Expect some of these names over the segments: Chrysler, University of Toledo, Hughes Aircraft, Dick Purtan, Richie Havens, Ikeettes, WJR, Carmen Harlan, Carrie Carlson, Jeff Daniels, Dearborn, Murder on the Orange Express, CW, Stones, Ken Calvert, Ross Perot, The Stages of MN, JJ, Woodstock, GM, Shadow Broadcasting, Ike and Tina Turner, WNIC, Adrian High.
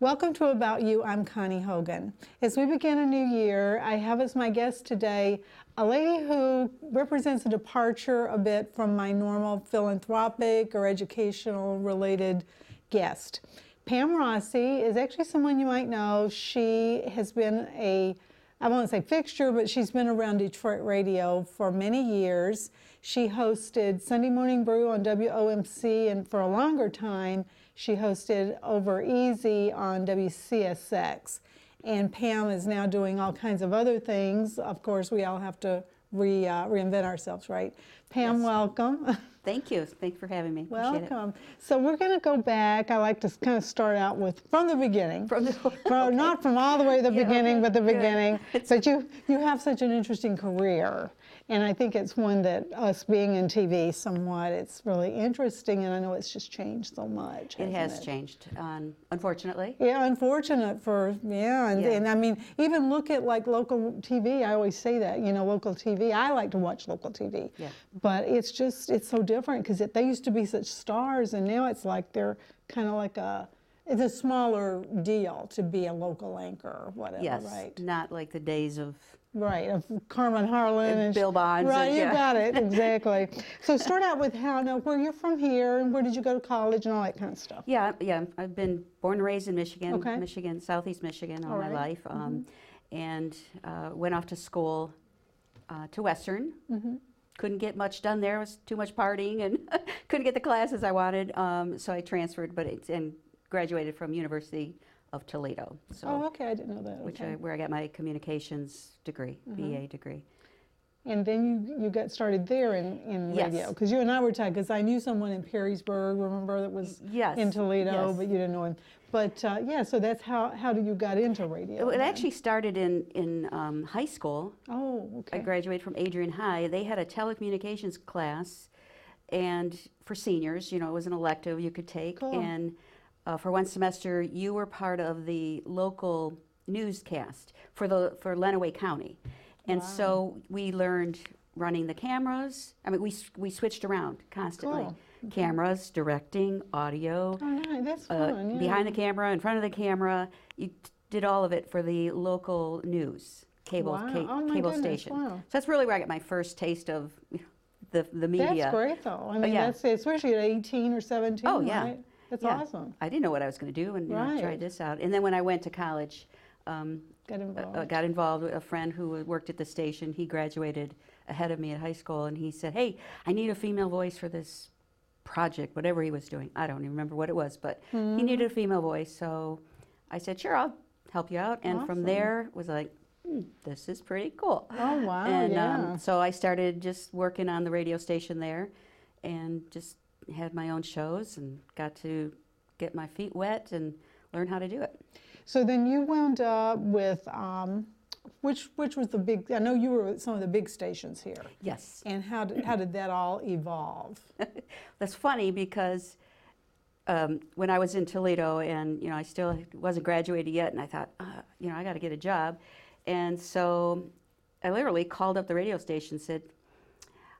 Welcome to About You. I'm Connie Hogan. As we begin a new year, I have as my guest today a lady who represents a departure a bit from my normal philanthropic or educational related guest. Pam Rossi is actually someone you might know. She has been a, I won't say fixture, but she's been around Detroit radio for many years. She hosted Sunday Morning Brew on WOMC, and for a longer time, she hosted Over Easy on WCSX, and Pam is now doing all kinds of other things. Of course, we all have to reinvent ourselves, right? Pam, yes. Welcome. Thank you. Thanks for having me. Welcome. So we're going to go back. I like to kind of start out with from the beginning. Okay. Not from all the way to the beginning, okay. But the beginning. But you have such an interesting career. And I think it's one that us being in TV somewhat, it's really interesting, and I know it's just changed so much. It has changed, unfortunately. Yeah, unfortunate for, and I mean, even look at like local TV, I always say that, you know, local TV, I like to watch local TV. Yeah. But it's just, it's so different because they used to be such stars, and now it's like they're kind of like a, it's a smaller deal to be a local anchor or whatever, right? Yes, not like the days of... Right, of Carmen Harlan and Bill Bonds. Right, and, you got it, exactly. So start out with how, now, where you're from here and where did you go to college and all that kind of stuff? Yeah, I've been born and raised in Michigan, okay. Michigan, Southeast Michigan all my life, and went off to school to Western. Mm-hmm. Couldn't get much done there, it was too much partying and couldn't get the classes I wanted, so I transferred, but and graduated from University of Toledo. So, oh, okay, I didn't know that. Which where I got my communications degree, BA degree. And then you got started there in radio, because you and I were talking, because I knew someone in Perrysburg, remember, that was in Toledo, but you didn't know him. But yeah, so that's how you got into radio. It actually started in high school. Oh, okay. I graduated from Adrian High. They had a telecommunications class, and for seniors, you know, it was an elective you could take. Cool. And for one semester, you were part of the local newscast for Lenawee County, and so we learned running the cameras. I mean, we switched around constantly, cameras, directing, audio, that's fun, behind the camera, in front of the camera. You did all of it for the local news cable station. Wow. So that's really where I got my first taste of the media. That's great, though. I mean, that's especially at 18 or 17. Oh yeah. Right? That's awesome. I didn't know what I was going to do, and I tried this out. And then when I went to college, got involved with a friend who worked at the station. He graduated ahead of me at high school, and he said, "Hey, I need a female voice for this project," whatever he was doing. I don't even remember what it was, but he needed a female voice. So I said, "Sure, I'll help you out." And from there, was like, "This is pretty cool." Oh wow! And so I started just working on the radio station there, and just had my own shows and got to get my feet wet and learn how to do it. So then you wound up with, which was the big, I know you were with some of the big stations here. Yes. And how did that all evolve? That's funny because when I was in Toledo and, I still wasn't graduated yet, and I thought, I got to get a job. And so I literally called up the radio station and said,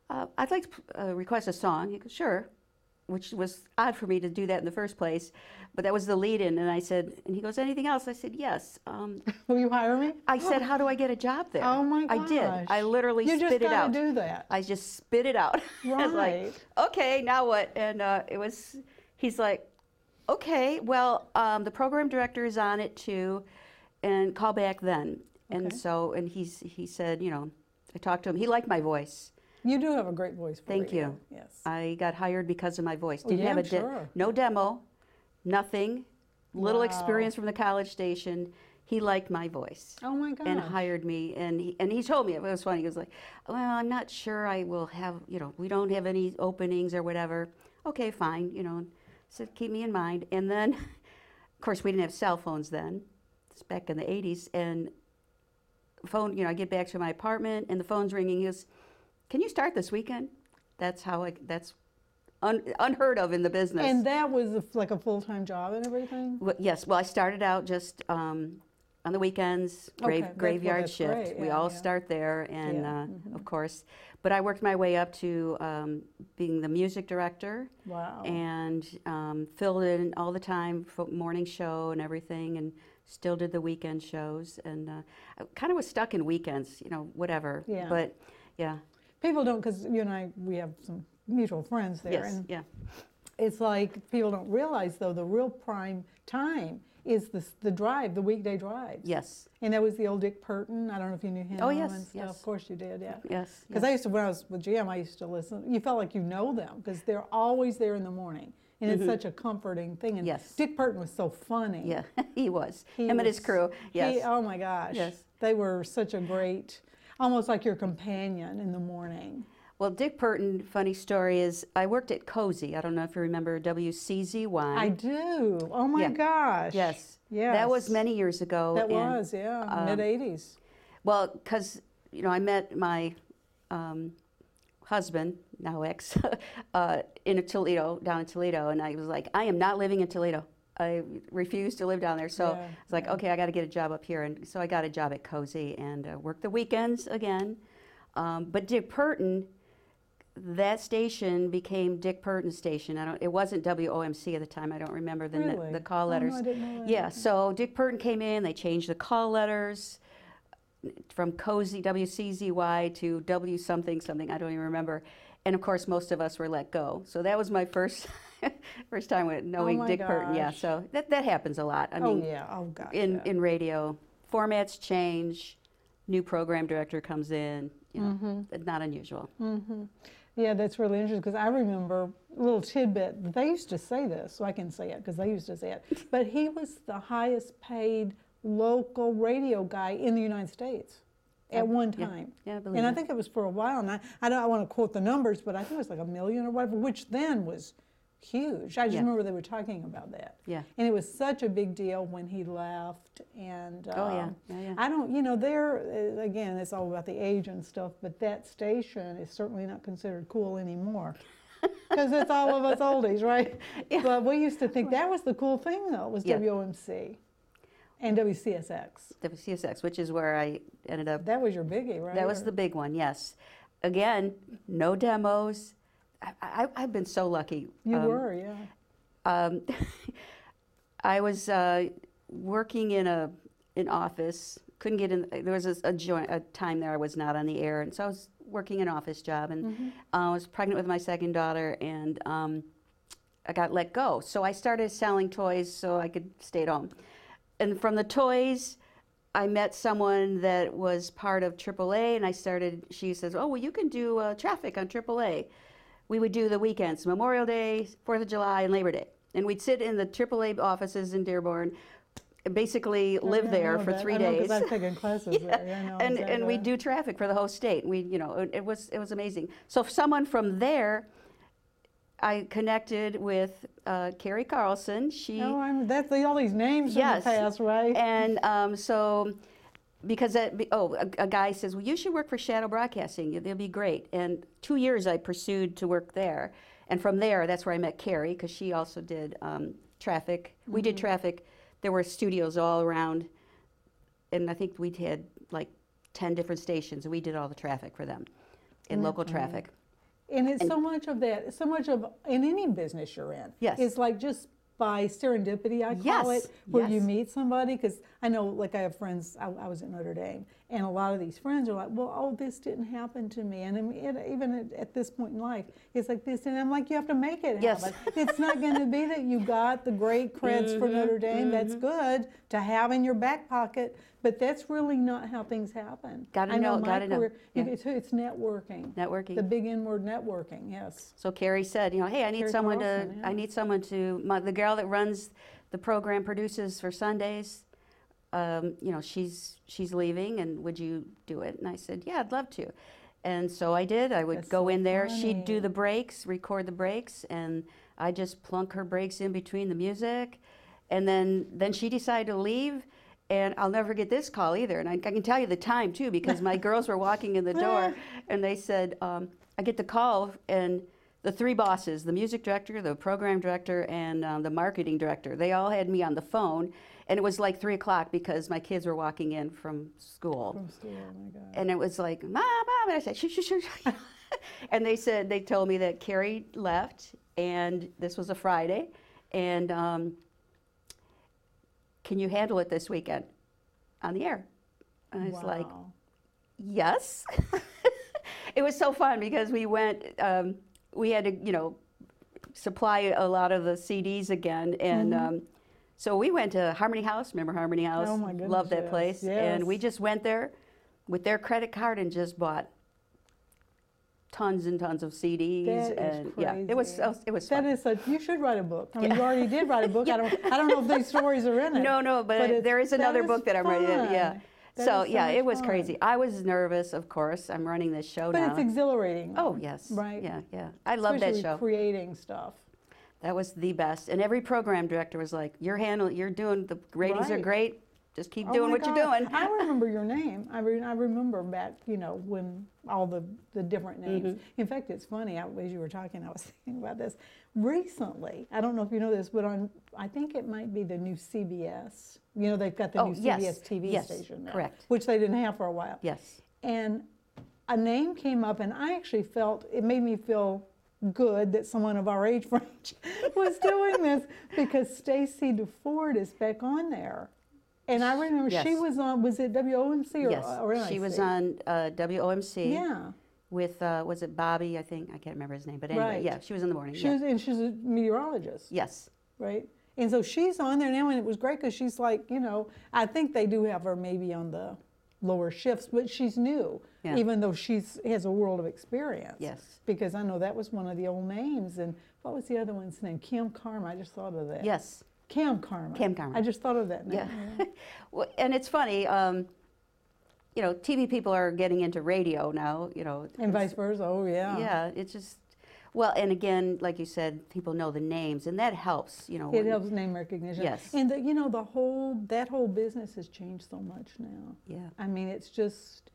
I'd like to request a song. He goes, "Sure." Which was odd for me to do that in the first place, but that was the lead-in, and I said, and he goes, "Anything else?" I said, "Yes." Will you hire me? I said, "How do I get a job there?" Oh my gosh. I did. I literally spit it out. You just gotta do that. I just spit it out. Right. I was like, "Okay, now what?" And he's like, "Okay, well, the program director is on it too, and call back then." Okay. And so, and he said, I talked to him. He liked my voice. You do have a great voice. Thank you. Yes. I got hired because of my voice. Didn't have no demo, nothing, little experience from the college station. He liked my voice. Oh my God. And hired me, and he told me, it was funny. He was like, "Well, I'm not sure I will have, we don't have any openings or whatever." Okay, fine, so keep me in mind. And then, of course, we didn't have cell phones then. It's back in the 80s, and phone, I get back to my apartment and the phone's ringing. He goes, "Can you start this weekend?" That's how that's unheard of in the business. And that was like a full-time job and everything? Well, yes, I started out just on the weekends, graveyard shift. Yeah, we all start there, and of course, but I worked my way up to being the music director. Wow! And filled in all the time for morning show and everything, and still did the weekend shows. And I kind of was stuck in weekends, you know, whatever. Yeah. But yeah, people don't, because you and I, we have some mutual friends there. Yes. And yeah. It's like people don't realize though the real prime time is the drive, the weekday drive. Yes. And that was the old Dick Purtan. I don't know if you knew him. Oh, yes, and stuff. Yes. Of course you did, yeah. Yes. Because I used to, when I was with GM, I used to listen. You felt like you know them because they're always there in the morning. And it's such a comforting thing. And yes. Dick Purtan was so funny. Yeah, he was. Him and his crew, yes. Oh, my gosh. Yes. They were such a great, almost like your companion in the morning. Well, Dick Purtan, funny story is, I worked at Cozy. I don't know if you remember WCZY. I do. Oh, my gosh. Yes. Yes. That was many years ago. That was, yeah, mid-'80s. Well, because, you know, I met my husband, now ex, in Toledo, down in Toledo, and I was like, I am not living in Toledo. I refused to live down there, so I was like, okay, I got to get a job up here. And so I got a job at Cozy and worked the weekends again. But Dick Purtan, that station became Dick Purtan station. It wasn't WOMC at the time. I don't remember the call letters. Oh, no, I didn't know that. Yeah, so Dick Purtan came in. They changed the call letters from Cozy, WCZY, to W something. I don't even remember. And of course, most of us were let go. So that was my first time with knowing Dick Purtan. Yeah, so that happens a lot. I mean, in radio, formats change. New program director comes in. You know, not unusual. Mm-hmm. Yeah, that's really interesting because I remember a little tidbit. They used to say this, so I can say it because they used to say it. But he was the highest paid local radio guy in the United States at one time. Yeah, I believe I think it was for a while. And I want to quote the numbers, but I think it was like $1 million or whatever, which then was huge. I just remember they were talking about that. Yeah. And it was such a big deal when he left. And I don't, you know, there, again, it's all about the age and stuff, but that station is certainly not considered cool anymore. Because it's all of us oldies, right? Yeah. But we used to think that was the cool thing, though, was WOMC and WCSX. WCSX, which is where I ended up. That was your biggie, right? That was the big one, yes. Again, no demos. I've been so lucky. You were, yeah. I was working in an office. Couldn't get in. There was a time there I was not on the air, and so I was working an office job, and I was pregnant with my second daughter, and I got let go. So I started selling toys so I could stay at home. And from the toys, I met someone that was part of AAA, and she says, oh, well, you can do traffic on AAA. We would do the weekends, Memorial Day, 4th of July, and Labor Day. And we'd sit in the AAA offices in Dearborn, basically live there for 3 days. I know, 'cause I've taken classes there. Yeah, no, and we'd do traffic for the whole state. We, you know, it was amazing. So someone from there, I connected with Carrie Carlson. She. Oh, that's all these names from the past, right? And so. Because a guy says, well, you should work for Shadow Broadcasting. It'll be great. And 2 years I pursued to work there. And from there, that's where I met Carrie, because she also did traffic. Mm-hmm. We did traffic. There were studios all around. And I think we had like 10 different stations. And we did all the traffic for them, local traffic. And it's so much of that, in any business you're in. Yes. It's like just by serendipity, I call it, where you meet somebody, because I know, like, I have friends, I was at Notre Dame, and a lot of these friends are like, well, oh, this didn't happen to me, and even at this point in life, it's like this, and I'm like, you have to make it happen. It's not going to be that you got the great creds for Notre Dame, that's good to have in your back pocket, but that's really not how things happen. Got to know. Yeah. It's networking. Networking. The big N-word, networking, yes. So Carrie said, you know, hey, I need someone to, the girl that runs the program, produces for Sundays, you know, she's leaving, and would you do it? And I said, yeah, I'd love to. And so I did. I would go in there. Funny. She'd do the breaks, record the breaks, and I just plunk her breaks in between the music. And then she decided to leave. And I'll never get this call either. And I can tell you the time, too, because my girls were walking in the door, and they said, I get the call, and the three bosses, the music director, the program director, and the marketing director, they all had me on the phone. And it was like 3 o'clock because my kids were walking in from school. From school, oh my God. And it was like, Mom, Mom. And I said, shh, shh, shh, shh. And they said, they told me that Carrie left, and this was a Friday, and can you handle it this weekend on the air? And I was like, yes. It was so fun because we went, we had to, you know, supply a lot of the CDs again, and so we went to Harmony House. Remember Harmony House? Oh my goodness, loved that place. Yes. And we just went there with their credit card and just bought tons and tons of CDs. That and is crazy. Yeah, it was fun. That is such, you should write a book. I mean, you already did write a book. Yeah. I don't know if these stories are in it. No, but there is another book that I'm writing. Yeah. It was crazy. I was nervous, of course. I'm running this show now. But it's exhilarating. Oh, yes. Right? Yeah, yeah. I love that show. Creating stuff. That was the best. And every program director was like, you're doing, the ratings are great. Just keep doing what you're doing. I remember your name. I remember back, you know, when all the different names. Mm-hmm. In fact, it's funny, as you were talking, I was thinking about this. Recently, I don't know if you know this, but I think it might be the new CBS. You know, they've got the new CBS TV station now, correct. Which they didn't have for a while. Yes. And a name came up, and I actually felt, it made me feel good that someone of our age range was doing this, because Stacy DeFord is back on there. And I remember she was on, was it WOMC or NIC? She was on WOMC. Yeah. With, was it Bobby, I think? I can't remember his name. But anyway, yeah, she was in the morning. She's a meteorologist. Yes. Right? And so she's on there now, and it was great because she's like, you know, I think they do have her maybe on the lower shifts, but she's new, even though she has a world of experience. Yes. Because I know that was one of the old names. And what was the other one's name? Kim Karma. I just thought of that. Yes. Cam Carmen. I just thought of that name. Yeah. Well, and it's funny, you know, TV people are getting into radio now, you know. And vice versa, Yeah, it's just, well, and again, like you said, people know the names, and that helps, you know. It helps name recognition. Yes. And, you know, that whole business has changed so much now. Yeah. I mean, it's just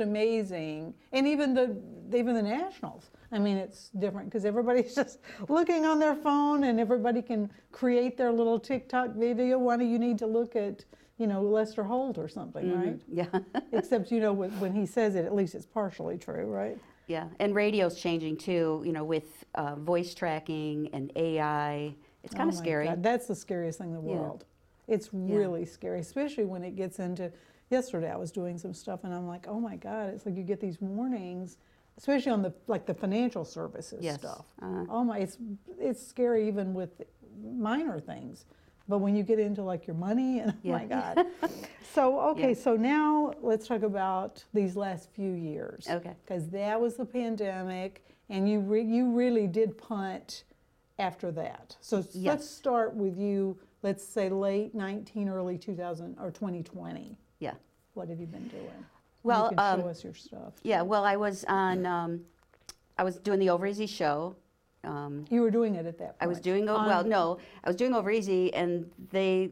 amazing. And even the nationals. I mean, it's different because everybody's just looking on their phone, and everybody can create their little TikTok video. Why do you need to look at, you know, Lester Holt or something, right? Yeah. Except, you know, when he says it, at least it's partially true, right? Yeah. And radio's changing too, you know, with voice tracking and AI. It's kind of scary. God, that's the scariest thing in the world. Yeah. It's really scary, especially when it gets into. Yesterday I was doing some stuff, and I'm like, oh my God, it's like you get these warnings, especially on the financial services stuff. Oh my, it's scary even with minor things, but when you get into like your money and oh my God. So now let's talk about these last few years. Okay. Because that was the pandemic, and you really did punt after that. So let's start with you. Let's say late 19, early 2000 or 2020. Yeah. What have you been doing? Well, you can show us your stuff. Yeah. Well, I was doing the Over Easy show. You were doing it at that point. I was doing Over Easy, and they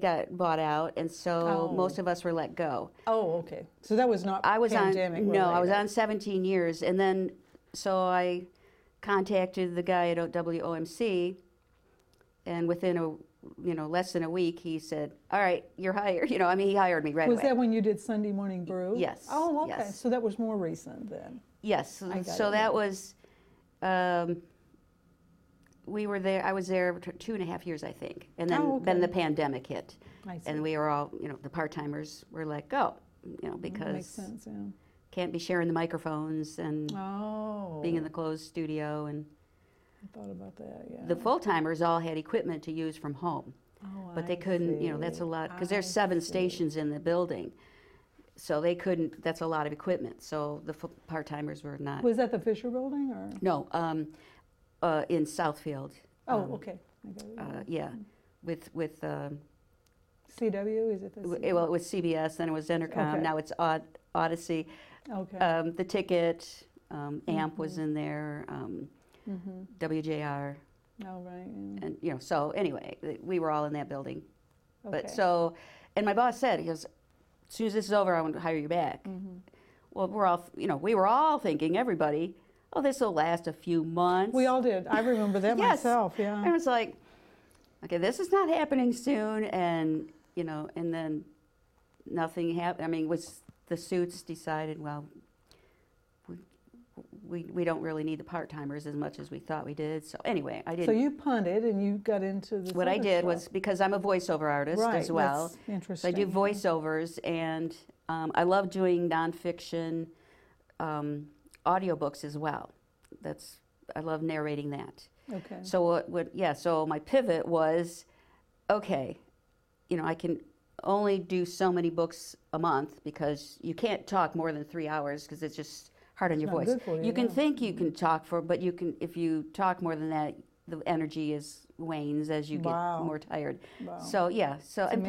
got bought out, and so most of us were let go. Oh, okay. So that was not pandemic related. No, I was on 17 years, and then so I contacted the guy at WOMC, and within less than a week, he said, all right, you're hired. You know, I mean, he hired me right away. Was that when you did Sunday Morning Brew? Yes. Oh, okay. Yes. So that was more recent then. Yes. So that was, we were there, I was there 2.5 years, I think. And then, then the pandemic hit. I see. And we were all, you know, the part-timers were let go, you know, because makes sense, can't be sharing the microphones and being in the closed studio and. I thought about that, The full-timers all had equipment to use from home, but they couldn't, you know, that's a lot, because there's 7 stations in the building, so they couldn't, that's a lot of equipment, so the part-timers were not. Was that the Fisher building, or? No, in Southfield. Okay. I got it. CW, is it the CW? Well, it was CBS, then it was Intercom, now it's Odyssey. Okay. The Ticket, AMP was in there. WJR. Oh, right. Yeah. And, you know, so anyway, we were all in that building. Okay. But so, and my boss said, he goes, as soon as this is over, I want to hire you back. Mm-hmm. Well, we were all thinking, everybody, this will last a few months. We all did. I remember that myself, I was like, okay, this is not happening soon. And you know, and then nothing happened. I mean, was the suits decided, well, we don't really need the part-timers as much as we thought we did. So anyway, I didn't. So you punted and you got into this. What I did was, because I'm a voiceover artist as well. That's interesting. So I do voiceovers, and I love doing nonfiction audiobooks as well. That's, I love narrating that. Okay. So so my pivot was, okay, you know, I can only do so many books a month because you can't talk more than 3 hours because it's just hard on your voice. You can think you can talk for, but you can, if you talk more than that, the energy is wanes as you get more tired. Wow. So yeah, so it's and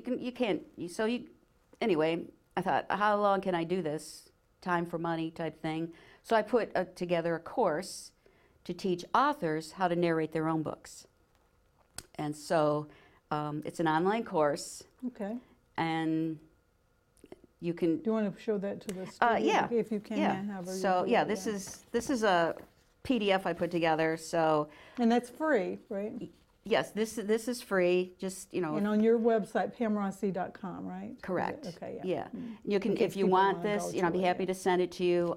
amazing, plus anyway, I thought, how long can I do this? Time for money type thing. So I put together a course to teach authors how to narrate their own books. And so it's an online course. Okay. And you can. Do you want to show that to the students? Yeah. If you can, however. So you this is a PDF I put together. So. And that's free, right? Yes, this is free. Just, you know. And on your website, PamRossi.com, right? Correct. Okay. Yeah. Yeah. Mm-hmm. You can, if you want this, you know, I'd be happy to send it to you.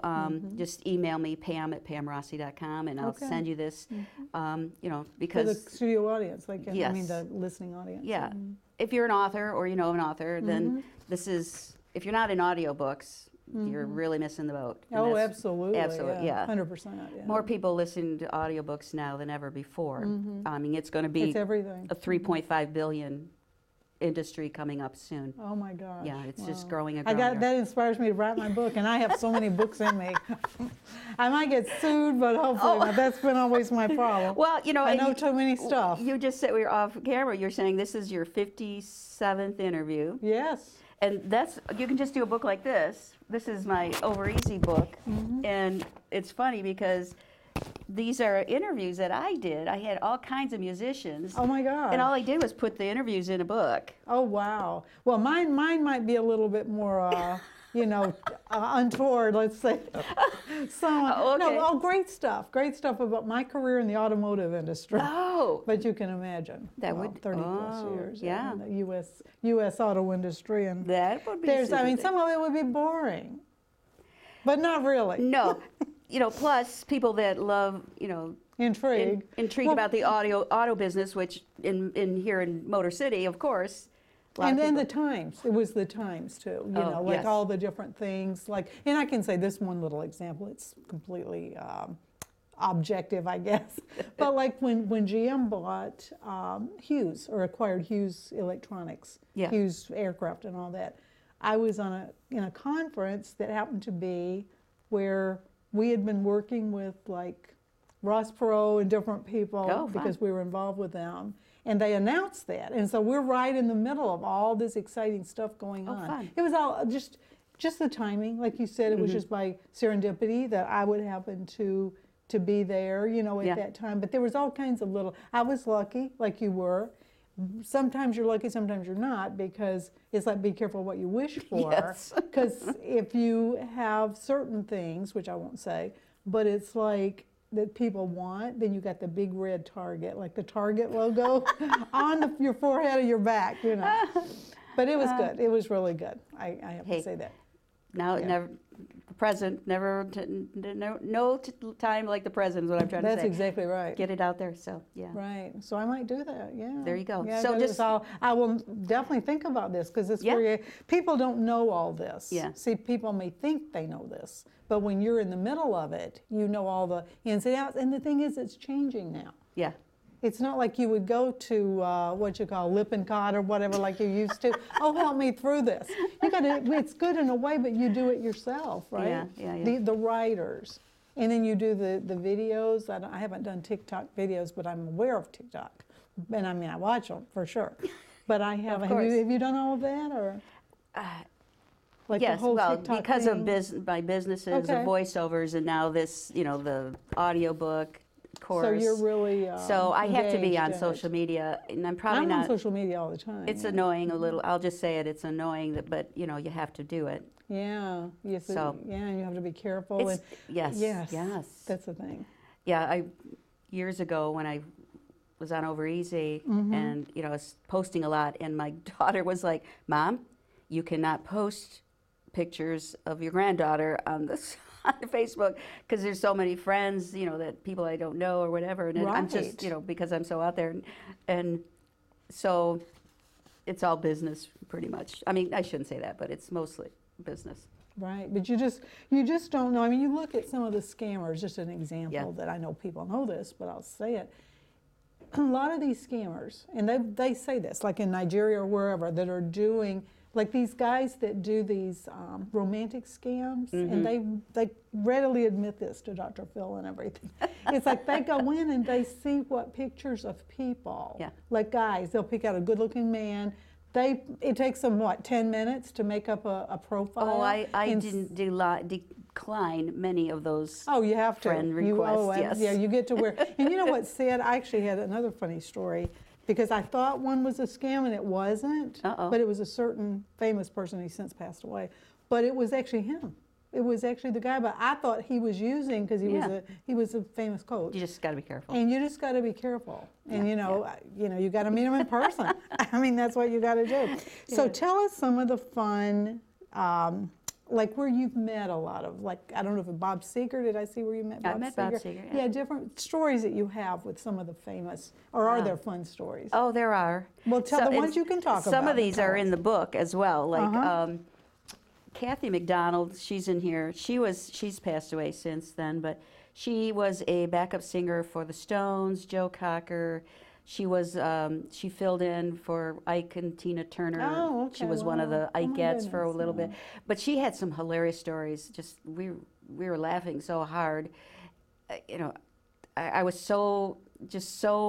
Just email me, Pam@PamRossi.com, and I'll send you this. Mm-hmm. You know, because for the studio audience, like I mean, the listening audience. Yeah. Mm-hmm. If you're an author or you know an author, then this is. If you're not in audiobooks, you're really missing the boat. Oh, absolutely. Absolutely, yeah. 100%. Yeah. More people listen to audiobooks now than ever before. Mm-hmm. I mean, it's going to be a $3.5 billion industry coming up soon. Oh, my gosh. Yeah, it's just growing and growing. That inspires me to write my book, and I have so many books in me. I might get sued, but hopefully not. That's been always my problem. Well, you know. I know too many stuff. You just said we were off camera. You're saying this is your 57th interview. Yes. And that's, you can just do a book like this. This is my Over Easy book. Mm-hmm. And it's funny because these are interviews that I did. I had all kinds of musicians. Oh my God. And all I did was put the interviews in a book. Oh wow. Well, mine might be a little bit more, you know, untoward, let's say. So, great stuff. Great stuff about my career in the automotive industry. Oh. But you can imagine. That 30 plus years in the U.S. auto industry. And that would be some of it would be boring. But not really. No. You know, plus people that love, you know, intrigue about the auto business, which in here in Motor City, of course. And then the times. It was the times, too. You know, like all the different things. Like, and I can say this one little example. It's completely objective, I guess. But like when GM bought Hughes or acquired Hughes Electronics, Hughes Aircraft and all that, I was in a conference that happened to be where we had been working with like Ross Perot and different people because we were involved with them. And they announced that. And so we're right in the middle of all this exciting stuff going on. Fun. It was all just the timing. Like you said, it was just by serendipity that I would happen to be there, you know, at that time. But there was all kinds of little, I was lucky, like you were. Sometimes you're lucky, sometimes you're not, because it's like, be careful what you wish for. Yes. Because if you have certain things, which I won't say, but it's like, that people want, then you got the big red target, like the Target logo on your forehead or your back, you know. But it was good. It was really good. I have to say that. Now, no time like the present is what I'm trying to say. That's exactly right. Get it out there, so, yeah. Right, so I might do that, yeah. There you go. Yeah, so I will definitely think about this, because it's where people don't know all this. Yeah. See, people may think they know this, but when you're in the middle of it, you know all the ins and outs, and the thing is, it's changing now. Yeah. It's not like you would go to Lippincott or whatever like you used to. Help me through this. It's good in a way, but you do it yourself, right? Yeah. The writers, and then you do the videos. I haven't done TikTok videos, but I'm aware of TikTok, and I mean I watch them for sure. But I haven't. Have you done all of that or? Because of my businesses, the voiceovers, and now this, you know, the audiobook. Course. So you're really so I have to be on social media, and I'm not on social media all the time. It's annoying a little. I'll just say it. It's annoying, but you know you have to do it. Yeah. Yes. So and you have to be careful. Yes. That's the thing. Yeah. Years ago when I was on Over Easy, mm-hmm. and I was posting a lot, and my daughter was like, "Mom, you cannot post pictures of your granddaughter on this on Facebook because there's so many friends, that people I don't know or whatever." And right. I'm just, because I'm so out there, and so it's all business pretty much. I mean, I shouldn't say that, but it's mostly business. Right, but you just don't know. I mean, you look at some of the scammers. Just an example that I know people know this, but I'll say it. A lot of these scammers, and they say this, like in Nigeria or wherever, that are doing, like these guys that do these romantic scams, mm-hmm. and they readily admit this to Dr. Phil and everything. It's like they go in and they see what pictures of people, like guys, they'll pick out a good-looking man. It takes them, what, 10 minutes to make up a profile? Oh, I didn't decline many of those. Oh, you have to. Friend requests, yes. Yeah, you get to where. And you know what, Sid? I actually had another funny story because I thought one was a scam and it wasn't. Uh-oh. But it was a certain famous person. He's since passed away. But it was actually him. It was actually the guy, but I thought he was using because he was a famous coach. You just got to be careful. And you just got to be careful. And you got to meet him in person. I mean, that's what you got to do. So tell us some of the fun, like where you've met a lot of, like I don't know if Bob Seger. Did I see where you met Bob Seger? I met Bob Seger. Yeah, different stories that you have with some of the famous, or are there fun stories? Oh, there are. Well, tell the ones you can talk about. Some of these are in the book as well, like. Kathy McDonald, she's in here. She's passed away since then, but she was a backup singer for the Stones, Joe Cocker. She was she filled in for Ike and Tina Turner. Oh, okay. She was one of the Ikeettes for a little bit. But she had some hilarious stories. Just we were laughing so hard. I was so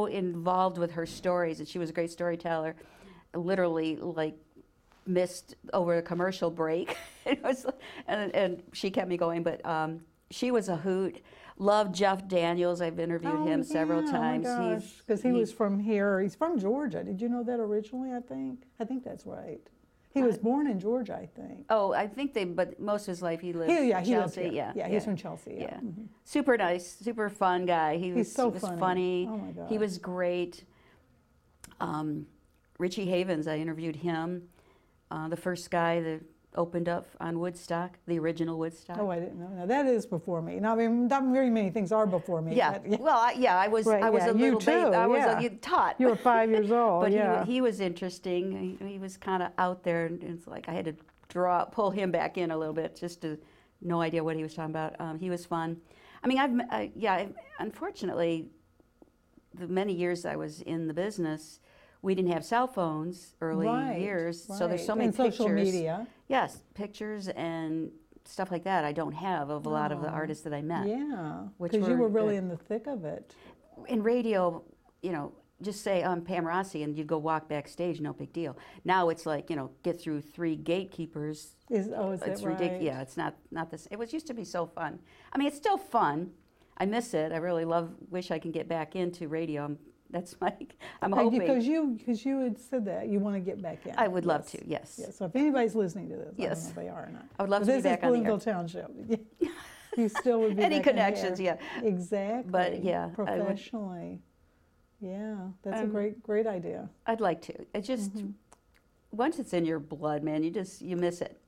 involved with her stories, and she was a great storyteller. Literally, like. Missed over a commercial break, and she kept me going. But she was a hoot. Loved Jeff Daniels. I've interviewed him several times. Oh my gosh, because he was from here. He's from Georgia. Did you know that originally? I think that's right. He was born in Georgia, I think. Oh, I think but most of his life he lived in Chelsea. He's from Chelsea. Yeah. Mm-hmm. Super nice, super fun guy. He was funny. Oh my God. He was great. Richie Havens. I interviewed him. The first guy that opened up on Woodstock, the original Woodstock. Oh, I didn't know. Now, that is before me. Now, I mean, not very many things are before me. Yeah. But, yeah. Well, I was a little baby. I was taught. You were 5 years old. But he was interesting. He was kind of out there, and it's like I had to pull him back in a little bit, just to no idea what he was talking about. He was fun. I mean, unfortunately, the many years I was in the business. We didn't have cell phones early years, so there's so many pictures. Social media. Yes, pictures and stuff like that I don't have of a lot of the artists that I met. Yeah, because you were really in the thick of it. In radio, just say, I'm Pam Rossi, and you'd go walk backstage, no big deal. Now it's like, get through three gatekeepers. Is that right? Ridiculous. Yeah, it's not this. It used to be so fun. I mean, it's still fun. I miss it. I really wish I can get back into radio. That's my. I'm hoping because you had said that you want to get back in. I would love to. Yes. Yes. So if anybody's listening to this, I don't know if they are or not. I would love to be back on the air. This is Bloomfield Township. You still would be. Any back connections? In yeah. Exactly. But yeah, professionally. Yeah, that's a great idea. I'd like to. It just once it's in your blood, man, you miss it.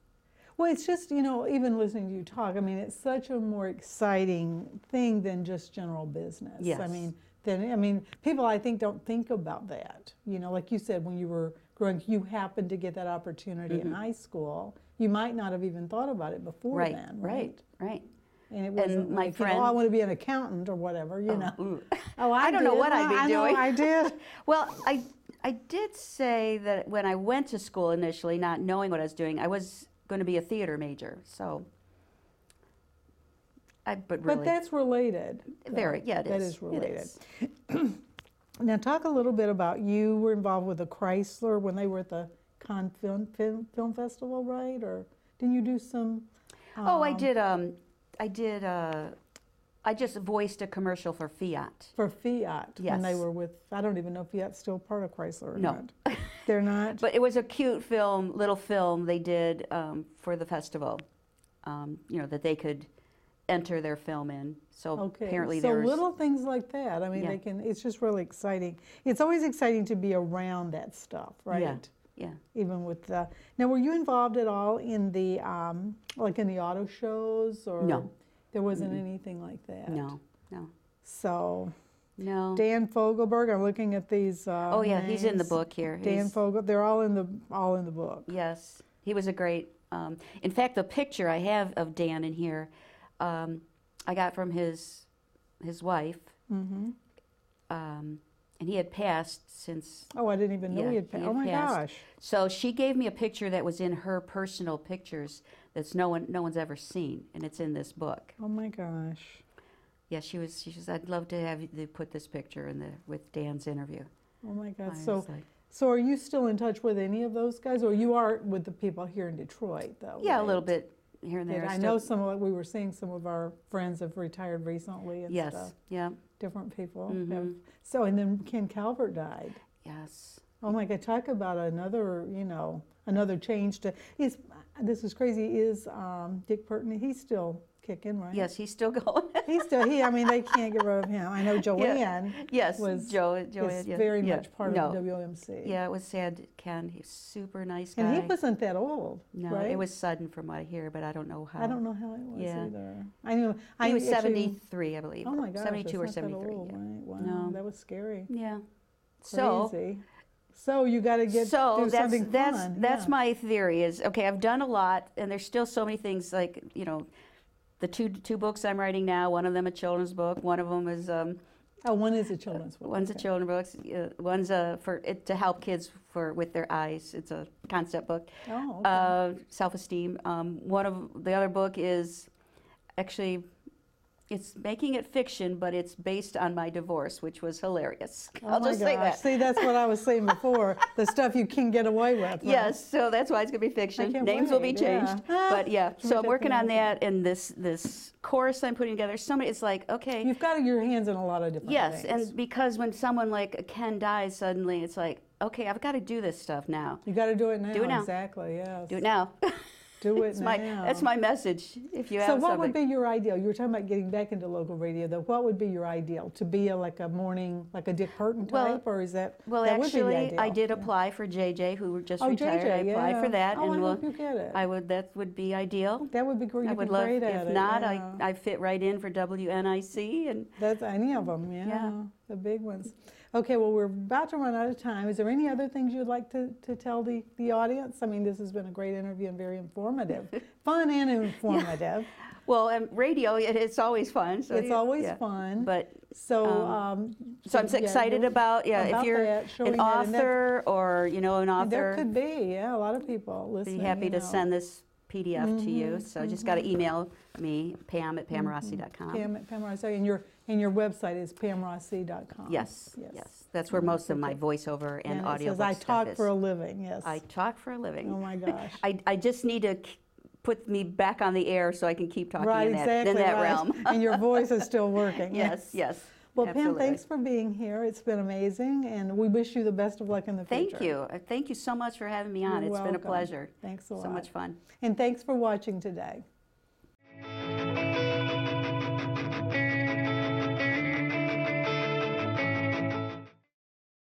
Well, it's just, even listening to you talk. I mean, it's such a more exciting thing than just general business. Yes. I mean, people I think don't think about that. Like you said, when you were growing, you happened to get that opportunity in high school. You might not have even thought about it before then. Right. And it wasn't my friend, I want to be an accountant or whatever. I don't know what I'd be doing. I did. Well, I did say that when I went to school initially, not knowing what I was doing, I was going to be a theater major. So. But that's related. Very, it is. That is related. It is. Now, talk a little bit about you were involved with the Chrysler when they were at the Cannes Film Festival, right? Or didn't you do some? I just voiced a commercial for Fiat. For Fiat, yes. When they were with, I don't even know if Fiat's still part of Chrysler or not. They're not. But it was a cute little film they did for the festival. That they could. enter their film in. So apparently there's little things like that. I mean, they can. It's just really exciting. It's always exciting to be around that stuff, right? Yeah. Even with the now, were you involved at all in the like in the auto shows or no? There wasn't anything like that. No. So. No. Dan Fogelberg. I'm looking at these. Oh yeah, names. He's in the book here. Dan Fogelberg. They're all in the book. Yes, he was a great. In fact, the picture I have of Dan in here, I got from his wife, and he had passed since. Oh, I didn't even know he had passed. Oh my gosh! So she gave me a picture that was in her personal pictures that's no one's ever seen, and it's in this book. Oh my gosh. Yeah, she says, I'd love to have you put this picture in with Dan's interview. Oh, my God. So are you still in touch with any of those guys? Or you are with the people here in Detroit, though? Yeah, right? A little bit here and there. And I know we were seeing some of our friends have retired recently and stuff. Yeah. Different people. And then Ken Calvert died. Yes. Oh, my God. Talk about another change to... This is crazy. Is Dick Purtan, he's still... kicking, right? Yes, he's still going. They can't get rid of him. I know Joanne was very much part of WOMC. Yeah, it was sad. Ken, he's super nice guy. And he wasn't that old, right? It was sudden from what I hear, but I don't know how. I don't know how it was either. I knew he was 73, I believe. Oh my gosh, 72 or 73. That old, right? Wow, that was scary. Yeah. Crazy. So you got to do something fun. That's my theory is, I've done a lot, and there's still so many things like, the two books I'm writing now, one of them a children's book, one of them is... one is a children's book. One's a children's book. One's to help kids with their eyes. It's a concept book. Oh, okay. Self-esteem. One of the other book is actually... It's making it fiction, but it's based on my divorce, which was hilarious. I'll just say that. See, that's what I was saying before, the stuff you can get away with. Right? Yes, so that's why it's going to be fiction. Names will be changed. Yeah. But so I'm working on that and this course I'm putting together. It's like, you've got your hands in a lot of different things. Yes, and because when someone like Ken dies suddenly, it's like, I've got to do this stuff now. You got to do it now. Do it now. Exactly, yes. Do it now. That's my message. If you have what would be your ideal? You were talking about getting back into local radio, though. What would be your ideal to be a morning, like a Dick Purtan type, or is that? Well, that actually, would be the ideal. I did apply for JJ, who just retired. JJ, I applied for that, and I hope you get it. That would be ideal. That would be great. I would love. I fit right in for WNIC, and that's any of them. Yeah, the big ones. Okay, well, we're about to run out of time. Is there any other things you'd like to tell the audience? This has been a great interview and very informative. Fun and informative. Well, radio, it's always fun. So it's always fun. But so I'm excited about if you're an author or, an author. There could be, a lot of people listening. Be happy to send this PDF to you. So just got to email me, pam@pamrossi.com. Pam at PamRossi. And your website is PamRossi.com. Yes. That's where most of my voiceover and audio stuff is. I talk for a living. Oh, my gosh. I just need to put me back on the air so I can keep talking in that realm. And your voice is still working. Yes. Well, absolutely. Pam, thanks for being here. It's been amazing, and we wish you the best of luck in the future. Thank you. Thank you so much for having me on. You're welcome. It's been a pleasure. Thanks a lot. So much fun. And thanks for watching today.